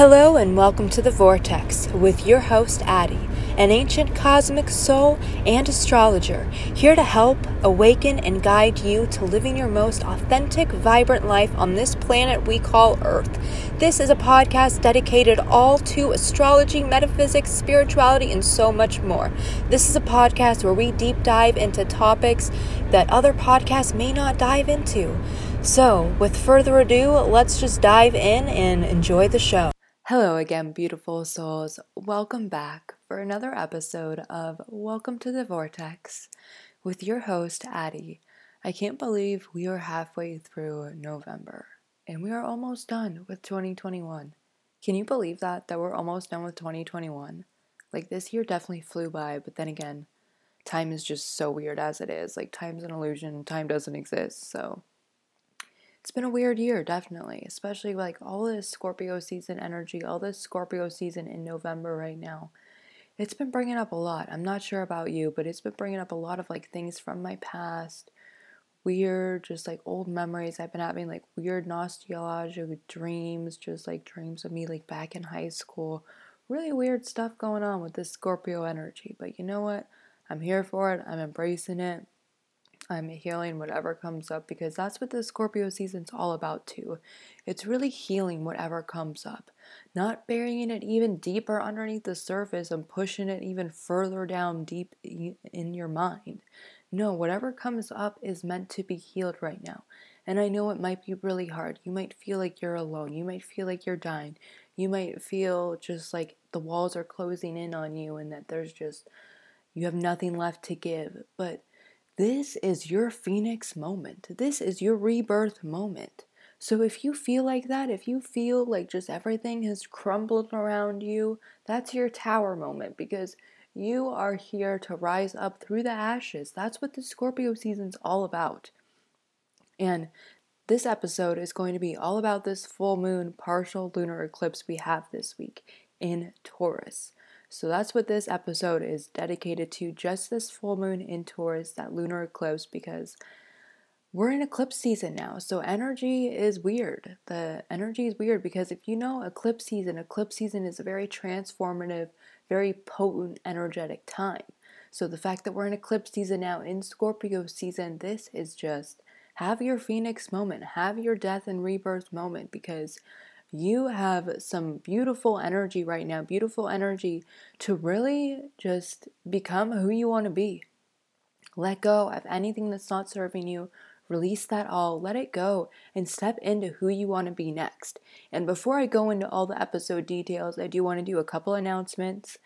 Hello and welcome to The Vortex with your host Addie, an ancient cosmic soul and astrologer, here to help, awaken, and guide you to living your most authentic, vibrant life on this planet we call Earth. This is a podcast dedicated all to astrology, metaphysics, spirituality, and so much more. This is a podcast where we deep dive into topics that other podcasts may not dive into. So, with further ado, let's just dive in and enjoy the show. Hello again, beautiful souls. Welcome back for another episode of Welcome to the Vortex with your host, Addie. I can't believe we are halfway through November and we are almost done with 2021. Can you believe that we're almost done with 2021? Like, this year definitely flew by, but then again, time is just so weird as it is. Like, time's an illusion, time doesn't exist, so... It's been a weird year, definitely, especially like all this Scorpio season energy, all this Scorpio season in November right now. It's been bringing up a lot. I'm not sure about you, but it's been bringing up a lot of like things from my past, weird, just like old memories. I've been having like weird nostalgia dreams, just like dreams of me like back in high school. Really weird stuff going on with this Scorpio energy, but you know what? I'm here for it. I'm embracing it. I'm healing whatever comes up, because that's what the Scorpio season's all about too. It's really healing whatever comes up, not burying it even deeper underneath the surface and pushing it even further down deep in your mind. No, whatever comes up is meant to be healed right now. And I know it might be really hard. You might feel like you're alone. You might feel like you're dying. You might feel just like the walls are closing in on you and that there's just, you have nothing left to give. But this is your Phoenix moment. This is your rebirth moment. So if you feel like that, if you feel like just everything has crumbled around you, that's your tower moment, because you are here to rise up through the ashes. That's what the Scorpio season's all about. And this episode is going to be all about this full moon partial lunar eclipse we have this week in Taurus. So that's what this episode is dedicated to, just this full moon in Taurus, that lunar eclipse, because we're in eclipse season now. So energy is weird. The energy is weird because, if you know eclipse season is a very transformative, very potent, energetic time. So the fact that we're in eclipse season now, in Scorpio season, this is just, have your Phoenix moment, have your death and rebirth moment, because you have some beautiful energy right now, beautiful energy to really just become who you want to be. Let go of anything that's not serving you. Release that all. Let it go and step into who you want to be next. And before I go into all the episode details, I do want to do a couple announcements.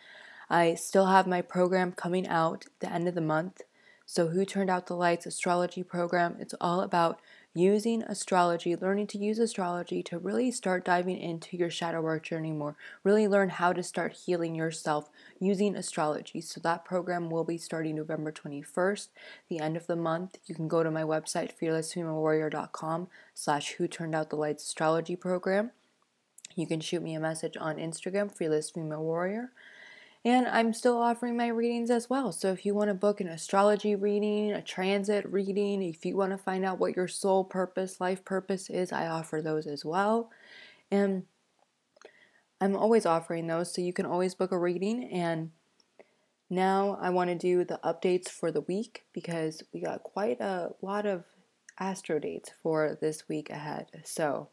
I still have my program coming out at the end of the month. So Who Turned Out the Lights astrology program. It's all about using astrology, learning to use astrology to really start diving into your shadow work journey more, really learn how to start healing yourself using astrology. So that program will be starting November 21st, the end of the month. You can go to my website, fearlessfemalewarrior.com/Who Turned Out the Lights astrology program. You can shoot me a message on Instagram, fearlessfemalewarrior. And I'm still offering my readings as well. So if you want to book an astrology reading, a transit reading, if you want to find out what your soul purpose, life purpose is, I offer those as well. And I'm always offering those, so you can always book a reading. And now I want to do the updates for the week, because we got quite a lot of astro dates for this week ahead. So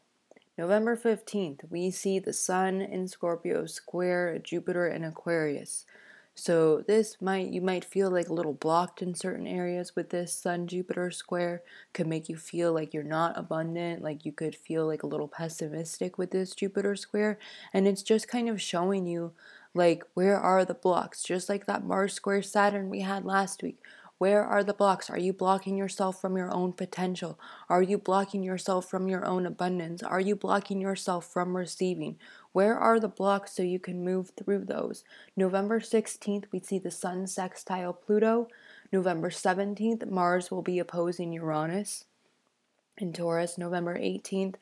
November 15th, we see the Sun in Scorpio square Jupiter in Aquarius. So this you might feel like a little blocked in certain areas with this Sun-Jupiter square. Could make you feel like you're not abundant, like you could feel like a little pessimistic with this Jupiter square. And it's just kind of showing you like, where are the blocks? Just like that Mars square Saturn we had last week. Where are the blocks? Are you blocking yourself from your own potential? Are you blocking yourself from your own abundance? Are you blocking yourself from receiving? Where are the blocks so you can move through those? November 16th, we see the Sun sextile Pluto. November 17th, Mars will be opposing Uranus in Taurus. November 18th,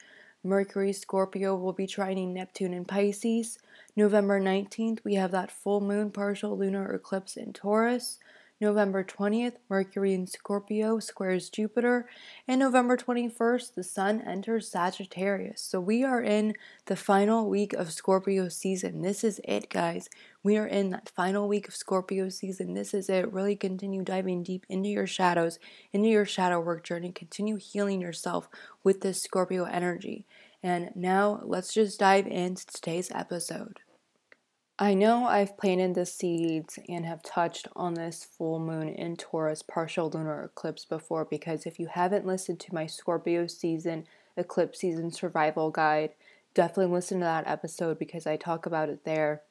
Mercury Scorpio will be trining Neptune in Pisces. November 19th, we have that full moon partial lunar eclipse in Taurus. November 20th, Mercury in Scorpio squares Jupiter, and November 21st, the Sun enters Sagittarius. So we are in the final week of Scorpio season. This is it, guys. We are in that final week of Scorpio season. This is it. Really continue diving deep into your shadows, into your shadow work journey. Continue healing yourself with this Scorpio energy. And now let's just dive into today's episode. I know I've planted the seeds and have touched on this full moon in Taurus partial lunar eclipse before, because if you haven't listened to my Scorpio season, eclipse season survival guide, definitely listen to that episode because I talk about it there.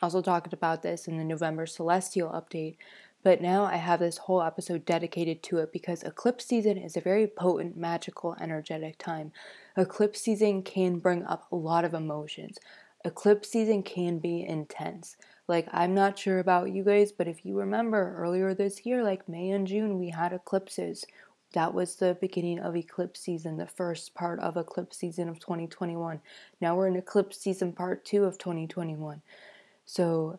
Also talked about this in the November celestial update, but now I have this whole episode dedicated to it because eclipse season is a very potent, magical, energetic time. Eclipse season can bring up a lot of emotions. Eclipse season can be intense. Like, I'm not sure about you guys, but if you remember earlier this year, like May and June, we had eclipses. That was the beginning of eclipse season, the first part of eclipse season of 2021. Now we're in eclipse season part 2 of 2021. So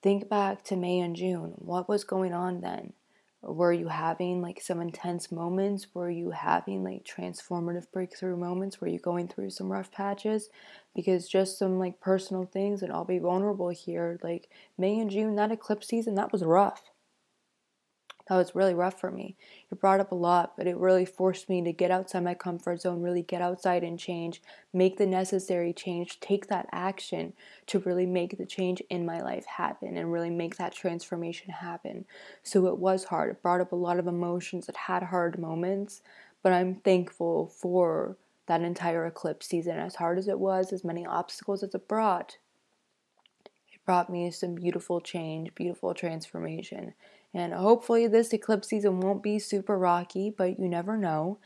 think back to May and June. What was going on then? Were you having like some intense moments? Were you having like transformative breakthrough moments? Were you going through some rough patches? Because just some like personal things, and I'll be vulnerable here, like May and June, that eclipse season, that was rough. That was really rough for me. It brought up a lot, but it really forced me to get outside my comfort zone, really get outside and change, make the necessary change, take that action to really make the change in my life happen and really make that transformation happen. So it was hard. It brought up a lot of emotions. It had hard moments, but I'm thankful for that entire eclipse season. As hard as it was, as many obstacles as it brought, it brought me some beautiful change, beautiful transformation. And hopefully this eclipse season won't be super rocky, but you never know.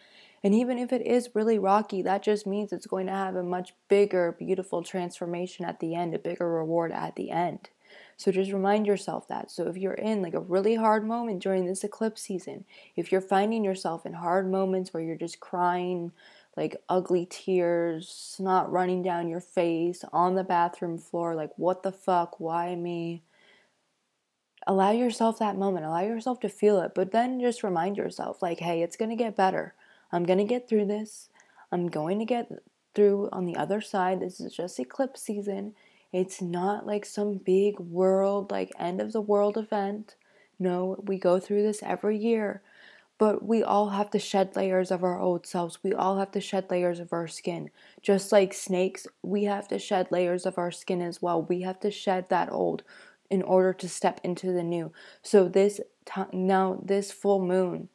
And even if it is really rocky, that just means it's going to have a much bigger, beautiful transformation at the end, a bigger reward at the end. So just remind yourself that. So if you're in like a really hard moment during this eclipse season, if you're finding yourself in hard moments where you're just crying, like ugly tears, snot running down your face, on the bathroom floor, like what the fuck, why me? Allow yourself that moment. Allow yourself to feel it. But then just remind yourself, like, hey, it's going to get better. I'm going to get through this. I'm going to get through on the other side. This is just eclipse season. It's not like some big world, like end of the world event. No, we go through this every year. But we all have to shed layers of our old selves. We all have to shed layers of our skin. Just like snakes, we have to shed layers of our skin as well. We have to shed that old in order to step into the new. So this full moon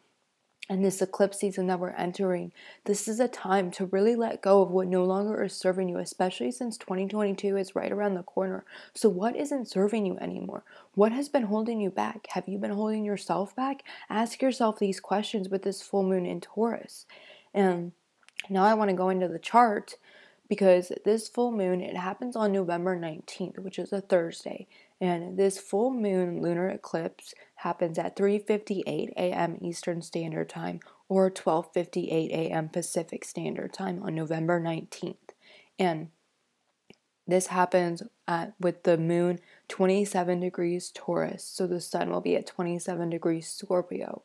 and this eclipse season that we're entering, this is a time to really let go of what no longer is serving you, especially since 2022 is right around the corner. So what isn't serving you anymore? What has been holding you back? Have you been holding yourself back? Ask yourself these questions with this full moon in Taurus. And now I want to go into the chart, because this full moon, it happens on November 19th, which is a Thursday. And this full moon lunar eclipse happens at 3:58 a.m. Eastern Standard Time or 12:58 a.m. Pacific Standard Time on November 19th. And this happens with the moon 27 degrees Taurus. So the sun will be at 27 degrees Scorpio.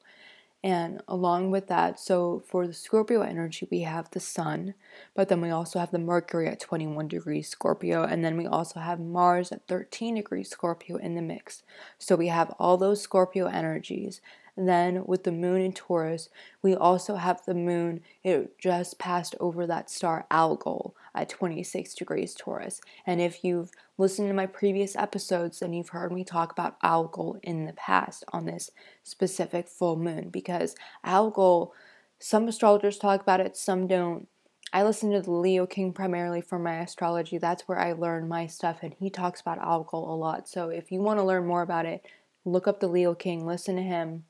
And along with that, so for the Scorpio energy, we have the sun, but then we also have the Mercury at 21 degrees Scorpio, and then we also have Mars at 13 degrees Scorpio in the mix. So we have all those Scorpio energies. Then with the moon in Taurus, we also have the moon, it just passed over that star Algol at 26 degrees Taurus. And if you've listened to my previous episodes, then you've heard me talk about Algol in the past on this specific full moon, because Algol, some astrologers talk about it, some don't. I listen to The Leo King primarily for my astrology. That's where I learn my stuff, and he talks about Algol a lot. So if you want to learn more about it, look up The Leo King, listen to him.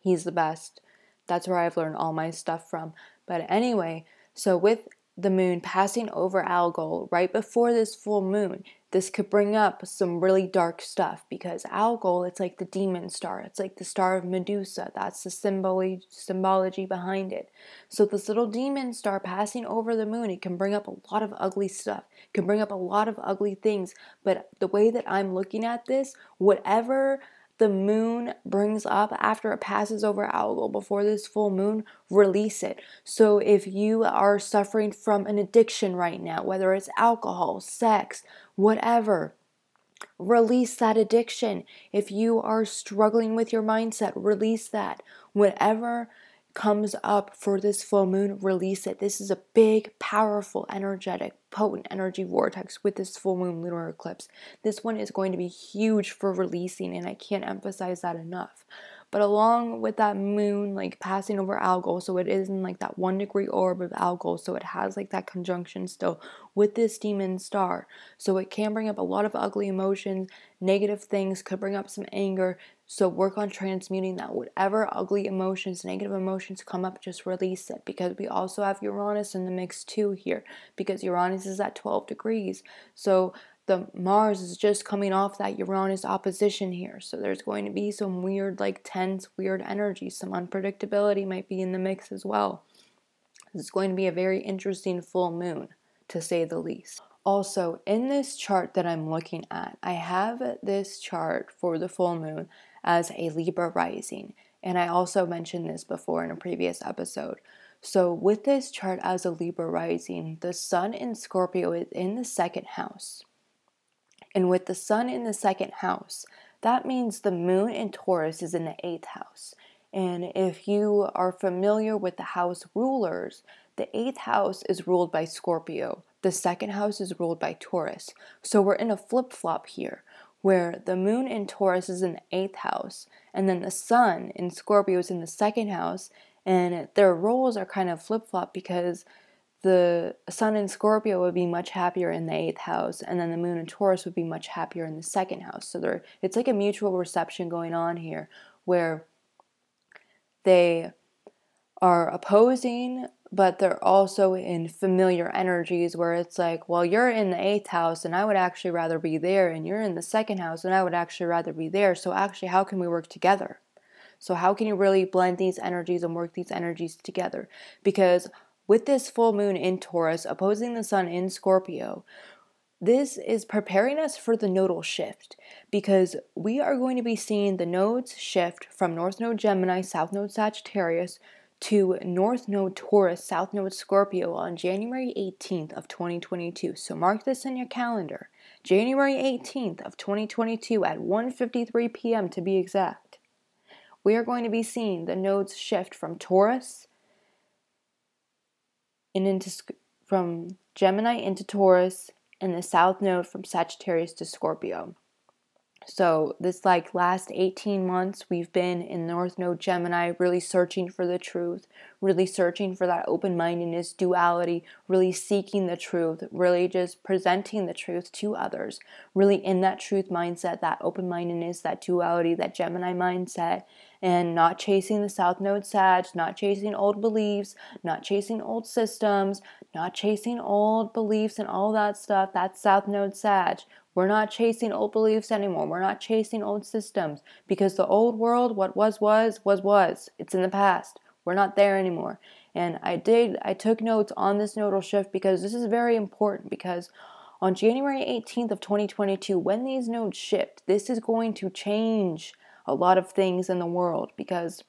He's the best. That's where I've learned all my stuff from. But anyway, so with the moon passing over Algol right before this full moon, this could bring up some really dark stuff, because Algol, it's like the demon star. It's like the star of Medusa. That's the symbology behind it. So this little demon star passing over the moon, it can bring up a lot of ugly stuff. It can bring up a lot of ugly things. But the way that I'm looking at this, whatever the moon brings up after it passes over Algol before this full moon, release it. So if you are suffering from an addiction right now, whether it's alcohol, sex, whatever, release that addiction. If you are struggling with your mindset, release that. Whatever comes up for this full moon, release it. This is a big, powerful, energetic, potent energy vortex with this full moon lunar eclipse. This one is going to be huge for releasing, and I can't emphasize that enough. But along with that moon, like, passing over Algol, so it is in, like, that 1 degree orb of Algol, so it has, like, that conjunction still with this demon star. So it can bring up a lot of ugly emotions, negative things, could bring up some anger. So work on transmuting that. Whatever ugly emotions, negative emotions come up, just release it. Because we also have Uranus in the mix too here, because Uranus is at 12 degrees. So the Mars is just coming off that Uranus opposition here. So there's going to be some weird, like, tense, weird energy. Some unpredictability might be in the mix as well. It's going to be a very interesting full moon, to say the least. Also, in this chart that I'm looking at, I have this chart for the full moon as a Libra rising. And I also mentioned this before in a previous episode. So with this chart as a Libra rising, the Sun in Scorpio is in the second house. And with the Sun in the second house, that means the Moon in Taurus is in the 8th house. And if you are familiar with the house rulers, the 8th house is ruled by Scorpio. The second house is ruled by Taurus. So we're in a flip-flop here, where the Moon in Taurus is in the 8th house, and then the Sun in Scorpio is in the second house, and their roles are kind of flip-flop, because the Sun in Scorpio would be much happier in the 8th house, and then the Moon in Taurus would be much happier in the 2nd house. So it's like a mutual reception going on here, where they are opposing, but they're also in familiar energies, where it's like, well, you're in the 8th house, and I would actually rather be there, and you're in the 2nd house, and I would actually rather be there. So actually, how can we work together? So how can you really blend these energies and work these energies together? Because with this full moon in Taurus opposing the Sun in Scorpio, this is preparing us for the nodal shift, because we are going to be seeing the nodes shift from North Node Gemini, South Node Sagittarius, to North Node Taurus, South Node Scorpio on January 18th of 2022. So mark this in your calendar, January 18th of 2022 at 1:53 p.m. to be exact. We are going to be seeing the nodes shift from Taurus and from Gemini into Taurus, and the South Node from Sagittarius to Scorpio. So this, like, last 18 months, we've been in North Node Gemini, really searching for the truth, really searching for that open-mindedness, duality, really seeking the truth, really just presenting the truth to others, really in that truth mindset, that open-mindedness, that duality, that Gemini mindset, and not chasing the South Node Sag, not chasing old beliefs, not chasing old systems, not chasing old beliefs and all that stuff. That's South Node Sag. We're not chasing old beliefs anymore. We're not chasing old systems, because the old world, what was. It's in the past. We're not there anymore. And I took notes on this nodal shift, because this is very important, because on January 18th of 2022, when these nodes shift, this is going to change a lot of things in the world, because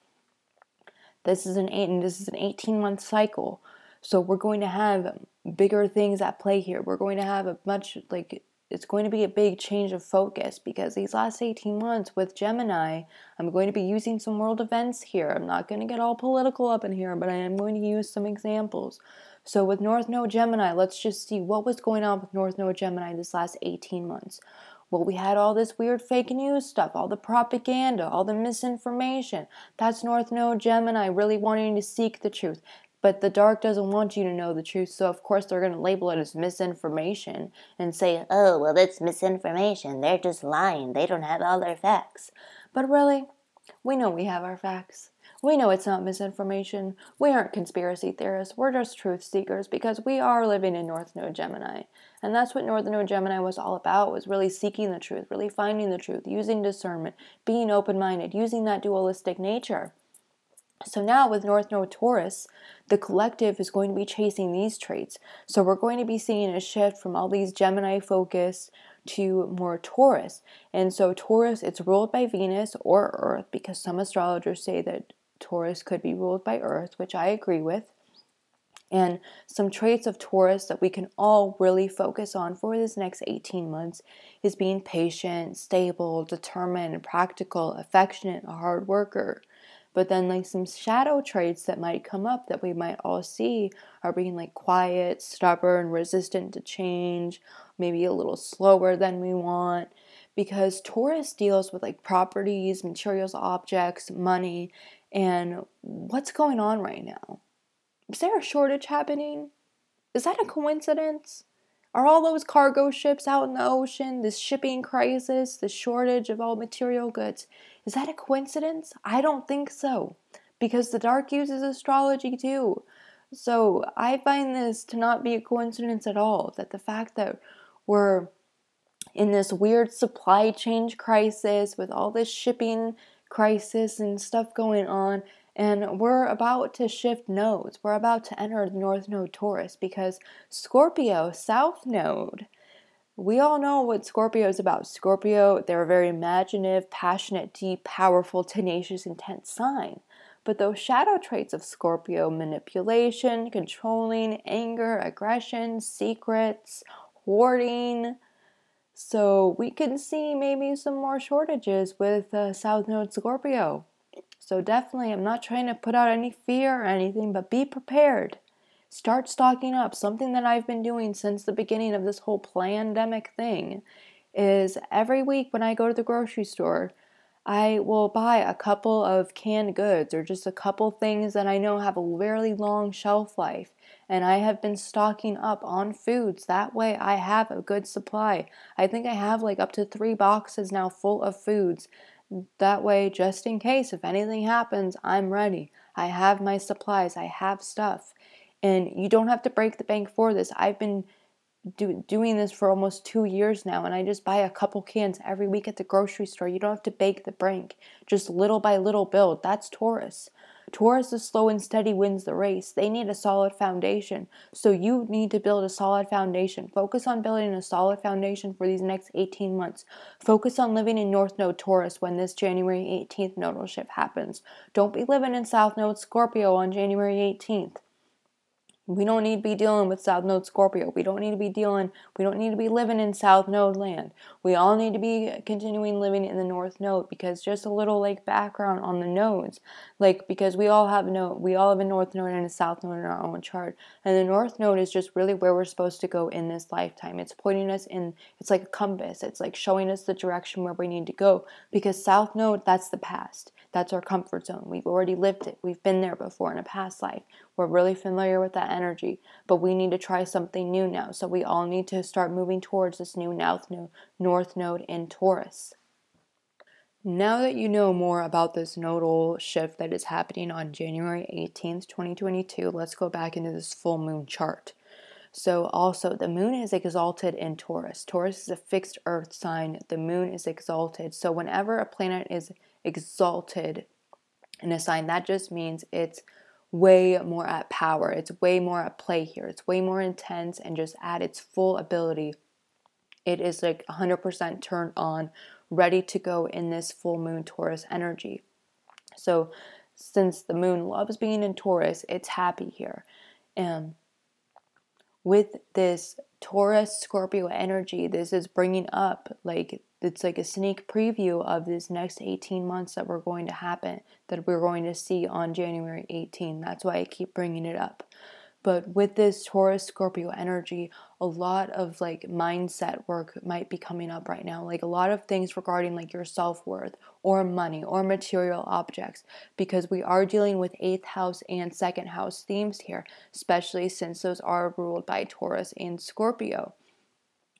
this is an 18-month cycle. So we're going to have bigger things at play here. We're going to have it's going to be a big change of focus, because these last 18 months with Gemini, I'm going to be using some world events here. I'm not going to get all political up in here, but I am going to use some examples. So with North Node Gemini, let's just see what was going on with North Node Gemini this last 18 months. Well, we had all this weird fake news stuff, all the propaganda, all the misinformation. That's North Node Gemini really wanting to seek the truth. But the dark doesn't want you to know the truth, so of course they're going to label it as misinformation and say, oh, well, that's misinformation. They're just lying. They don't have all their facts. But really, we know we have our facts. We know it's not misinformation. We aren't conspiracy theorists. We're just truth seekers, because we are living in North Node Gemini. And that's what North Node Gemini was all about, was really seeking the truth, really finding the truth, using discernment, being open-minded, using that dualistic nature. So now with North Node Taurus, the collective is going to be chasing these traits. So we're going to be seeing a shift from all these Gemini focused to more Taurus. And so Taurus, it's ruled by Venus or Earth, because some astrologers say that Taurus could be ruled by Earth, which I agree with. And some traits of Taurus that we can all really focus on for this next 18 months is being patient, stable, determined, practical, affectionate, a hard worker. But then like some shadow traits that might come up that we might all see are being like quiet, stubborn, resistant to change, maybe a little slower than we want. Because Taurus deals with like properties, materials, objects, money, and what's going on right now. Is there a shortage happening? Is that a coincidence? Are all those cargo ships out in the ocean, this shipping crisis, the shortage of all material goods, is that a coincidence? I don't think so, because the dark uses astrology too. So I find this to not be a coincidence at all, that the fact that we're in this weird supply chain crisis with all this shipping crisis and stuff going on, and we're about to shift nodes. We're about to enter the North Node Taurus, because Scorpio, South Node, we all know what Scorpio is about. Scorpio, they're a very imaginative, passionate, deep, powerful, tenacious, intense sign. But those shadow traits of Scorpio, manipulation, controlling, anger, aggression, secrets, hoarding. So we can see maybe some more shortages with South Node Scorpio. So definitely, I'm not trying to put out any fear or anything, but be prepared. Start stocking up. Something that I've been doing since the beginning of this whole pandemic thing is every week when I go to the grocery store, I will buy a couple of canned goods or just a couple things that I know have a really long shelf life. And I have been stocking up on foods. That way I have a good supply. I think I have like up to 3 boxes now full of foods. That way, just in case, if anything happens, I'm ready. I have my supplies. I have stuff. And you don't have to break the bank for this. I've been doing this for almost 2 years now, and I just buy a couple cans every week at the grocery store. You don't have to bake the bank. Just little by little build. That's Taurus. Taurus is slow and steady wins the race. They need a solid foundation. So you need to build a solid foundation. Focus on building a solid foundation for these next 18 months. Focus on living in North Node Taurus when this January 18th nodal shift happens. Don't be living in South Node Scorpio on January 18th. We don't need to be dealing with South Node Scorpio. We don't need to be living in South Node land. We all need to be continuing living in the North Node, because just a little like background on the nodes, like because we all have a North Node and a South Node in our own chart, and the North Node is just really where we're supposed to go in this lifetime. It's pointing us in. It's like a compass. It's like showing us the direction where we need to go, because South Node, that's the past. That's our comfort zone. We've already lived it. We've been there before in a past life. We're really familiar with that energy, but we need to try something new now. So we all need to start moving towards this new North Node in Taurus. Now that you know more about this nodal shift that is happening on January 18th, 2022, let's go back into this full moon chart. So also, the moon is exalted in Taurus. Taurus is a fixed earth sign. The moon is exalted. So whenever a planet is exalted in a sign, that just means it's way more at power. It's way more at play here. It's way more intense and just at its full ability. It is like 100% turned on, ready to go in this full moon Taurus energy. So since the moon loves being in Taurus, it's happy here. And with this Taurus Scorpio energy, this is bringing up like, it's like a sneak preview of this next 18 months that we're going to see on January 18. That's why I keep bringing it up. But with this Taurus Scorpio energy, a lot of like mindset work might be coming up right now. Like a lot of things regarding like your self-worth or money or material objects, because we are dealing with 8th house and 2nd house themes here, especially since those are ruled by Taurus and Scorpio.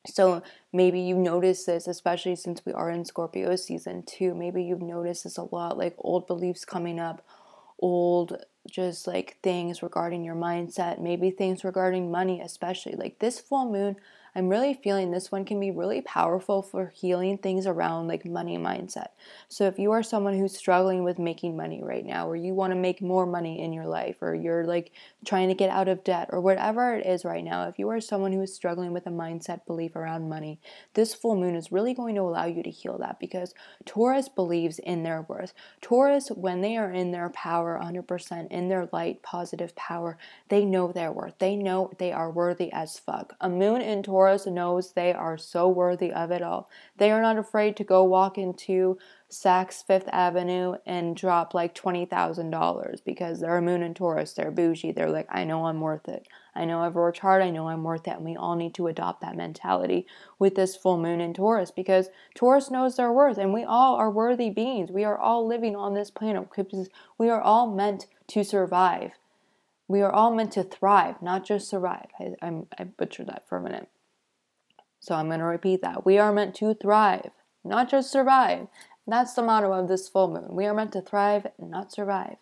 So maybe you notice this, especially since we are in Scorpio season too. Maybe you've noticed this a lot, like old beliefs coming up, old just like things regarding your mindset, maybe things regarding money especially. Like this full moon, I'm really feeling this one can be really powerful for healing things around like money mindset. So if you are someone who's struggling with making money right now, or you want to make more money in your life, or you're like trying to get out of debt or whatever it is right now, if you are someone who is struggling with a mindset belief around money, this full moon is really going to allow you to heal that, because Taurus believes in their worth. Taurus, when they are in their power 100%, in their light, positive power, they know their worth. They know they are worthy as fuck. A moon in Taurus knows they are so worthy of it all. They are not afraid to go walk into Saks Fifth Avenue and drop like $20,000 because they're a moon in Taurus. They're bougie. They're like, I know I'm worth it. I know I've worked hard. I know I'm worth it. And we all need to adopt that mentality with this full moon in Taurus, because Taurus knows their worth, and we all are worthy beings. We are all living on this planet because we are all meant to survive. We are all meant to thrive, not just survive. I butchered that for a minute. So I'm going to repeat that. We are meant to thrive, not just survive. That's the motto of this full moon. We are meant to thrive, not survive.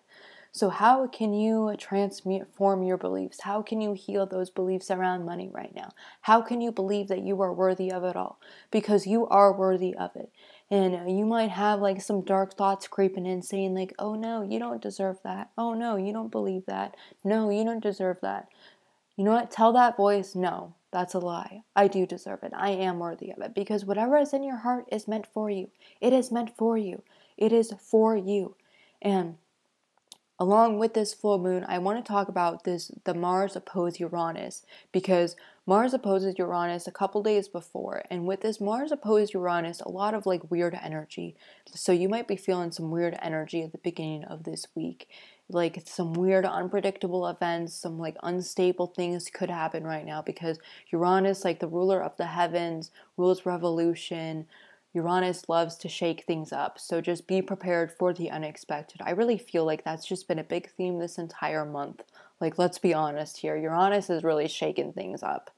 So how can you transform your beliefs? How can you heal those beliefs around money right now? How can you believe that you are worthy of it all? Because you are worthy of it. And you might have like some dark thoughts creeping in saying like, oh no, you don't deserve that. Oh no, you don't believe that. No, you don't deserve that. You know what? Tell that voice, no, that's a lie. I do deserve it. I am worthy of it. Because whatever is in your heart is meant for you. It is meant for you. It is for you. And along with this full moon, I want to talk about the Mars oppose Uranus, because Mars opposes Uranus a couple days before. And with this Mars oppose Uranus, a lot of like weird energy. So you might be feeling some weird energy at the beginning of this week. Like some weird unpredictable events, some like unstable things could happen right now, because Uranus, like the ruler of the heavens, rules revolution. Uranus loves to shake things up. So just be prepared for the unexpected. I really feel like that's just been a big theme this entire month. Like, let's be honest here. Uranus is really shaking things up.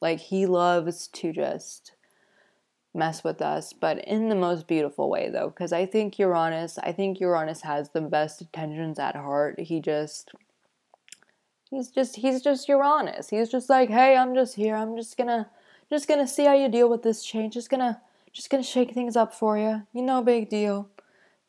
Like, he loves to just mess with us, but in the most beautiful way though, because I think Uranus has the best intentions at heart. He's just Uranus. He's just like, hey, I'm just here. I'm just gonna see how you deal with this change. Just gonna shake things up for you. You know, big deal.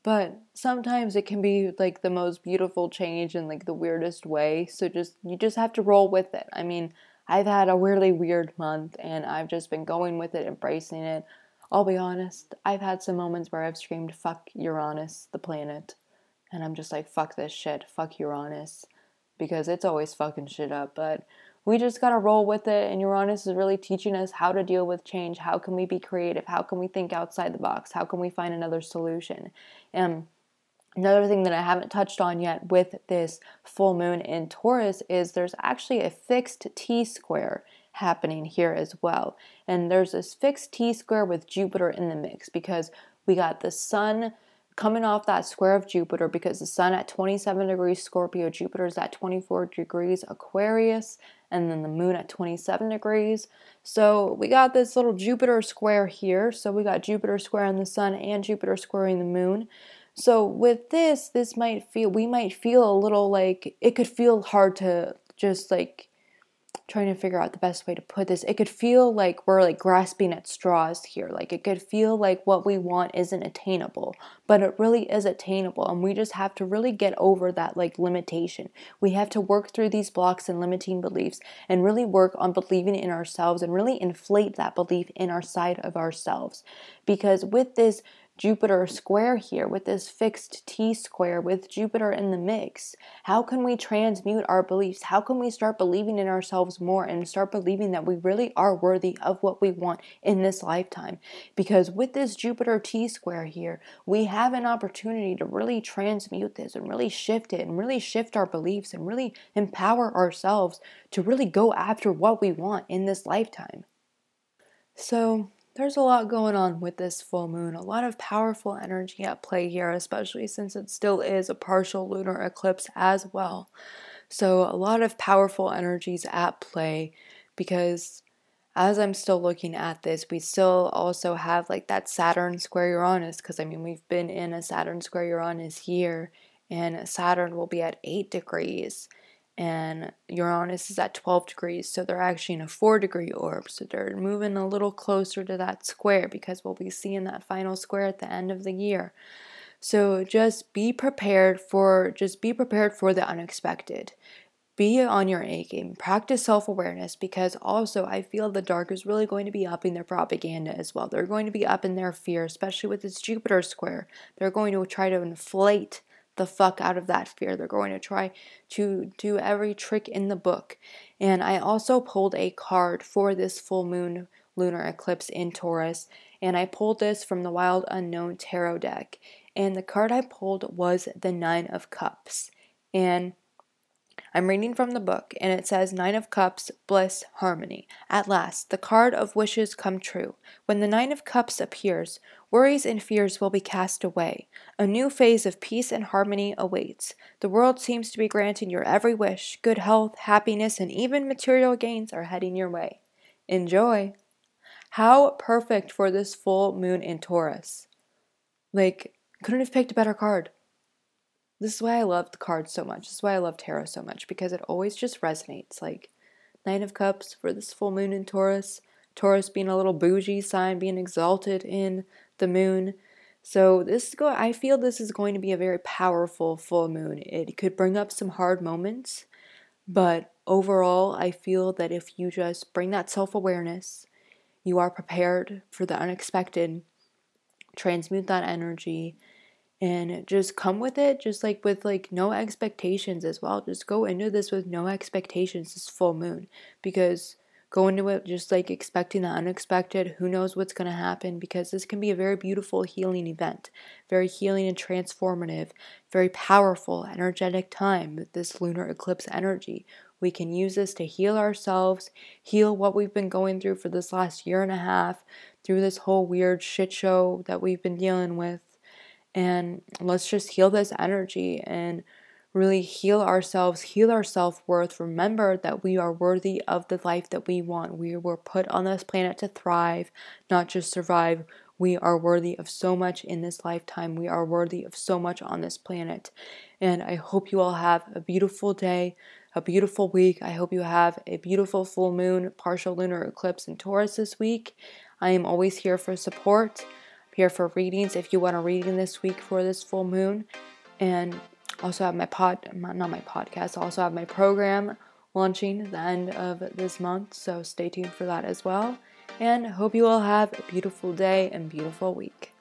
But sometimes it can be like the most beautiful change in like the weirdest way. So you just have to roll with it. I mean, I've had a really weird month, and I've just been going with it, embracing it. I'll be honest, I've had some moments where I've screamed, fuck Uranus, the planet. And I'm just like, fuck this shit, fuck Uranus. Because it's always fucking shit up, but we just gotta roll with it, and Uranus is really teaching us how to deal with change. How can we be creative? How can we think outside the box? How can we find another solution? And another thing that I haven't touched on yet with this full moon in Taurus is there's actually a fixed T-square happening here as well. And there's this fixed T-square with Jupiter in the mix, because we got the sun coming off that square of Jupiter, because the sun at 27 degrees Scorpio, Jupiter's at 24 degrees Aquarius, and then the moon at 27 degrees. So we got this little Jupiter square here. So we got Jupiter squaring the sun and Jupiter squaring the moon. So with this we might feel a little like, it could feel hard to just like, trying to figure out the best way to put this. It could feel like we're like grasping at straws here. Like it could feel like what we want isn't attainable, but it really is attainable. And we just have to really get over that like limitation. We have to work through these blocks and limiting beliefs and really work on believing in ourselves and really inflate that belief in our side of ourselves. Because with this Jupiter square here, with this fixed T square with Jupiter in the mix, how can we transmute our beliefs? How can we start believing in ourselves more and start believing that we really are worthy of what we want in this lifetime? Because with this Jupiter T square here, we have an opportunity to really transmute this and really shift it and really shift our beliefs and really empower ourselves to really go after what we want in this lifetime. So there's a lot going on with this full moon, a lot of powerful energy at play here, especially since it still is a partial lunar eclipse as well. So a lot of powerful energies at play, because as I'm still looking at this, we still also have like that Saturn square Uranus, because I mean, we've been in a Saturn square Uranus year, and Saturn will be at 8 degrees. and Uranus is at 12 degrees, so they're actually in a 4-degree orb, so they're moving a little closer to that square, because we'll be seeing that final square at the end of the year. So just be prepared for the unexpected. Be on your A game. Practice self-awareness, because also I feel the dark is really going to be up in their propaganda as well. They're going to be up in their fear, especially with this Jupiter square. They're going to try to inflate the fuck out of that fear. They're going to try to do every trick in the book. And I also pulled a card for this full moon lunar eclipse in Taurus, and I pulled this from the Wild Unknown Tarot deck. And the card I pulled was the 9 of Cups. And I'm reading from the book, and it says, 9 of Cups, bliss, harmony. At last, the card of wishes come true. When the 9 of Cups appears, worries and fears will be cast away. A new phase of peace and harmony awaits. The world seems to be granting your every wish. Good health, happiness, and even material gains are heading your way. Enjoy. How perfect for this full moon in Taurus. Like, couldn't have picked a better card. This is why I love the cards so much. This is why I love tarot so much, because it always just resonates. Like, 9 of Cups for this full moon in Taurus. Taurus being a little bougie sign, being exalted in the moon. So I feel this is going to be a very powerful full moon. It could bring up some hard moments, but overall, I feel that if you just bring that self-awareness, you are prepared for the unexpected, transmute that energy, and just come with it, just like with like no expectations as well. Just go into this with no expectations, this full moon. Because go into it just like expecting the unexpected. Who knows what's going to happen? Because this can be a very beautiful healing event. Very healing and transformative. Very powerful, energetic time with this lunar eclipse energy. We can use this to heal ourselves. Heal what we've been going through for this last 1.5 years. Through this whole weird shit show that we've been dealing with. And let's just heal this energy and really heal ourselves, heal our self-worth. Remember that we are worthy of the life that we want. We were put on this planet to thrive, not just survive. We are worthy of so much in this lifetime. We are worthy of so much on this planet. And I hope you all have a beautiful day, a beautiful week. I hope you have a beautiful full moon, partial lunar eclipse in Taurus this week. I am always here for support. Here for readings if you want a reading this week for this full moon, and also have my program launching at the end of this month, so stay tuned for that as well. And hope you all have a beautiful day and beautiful week.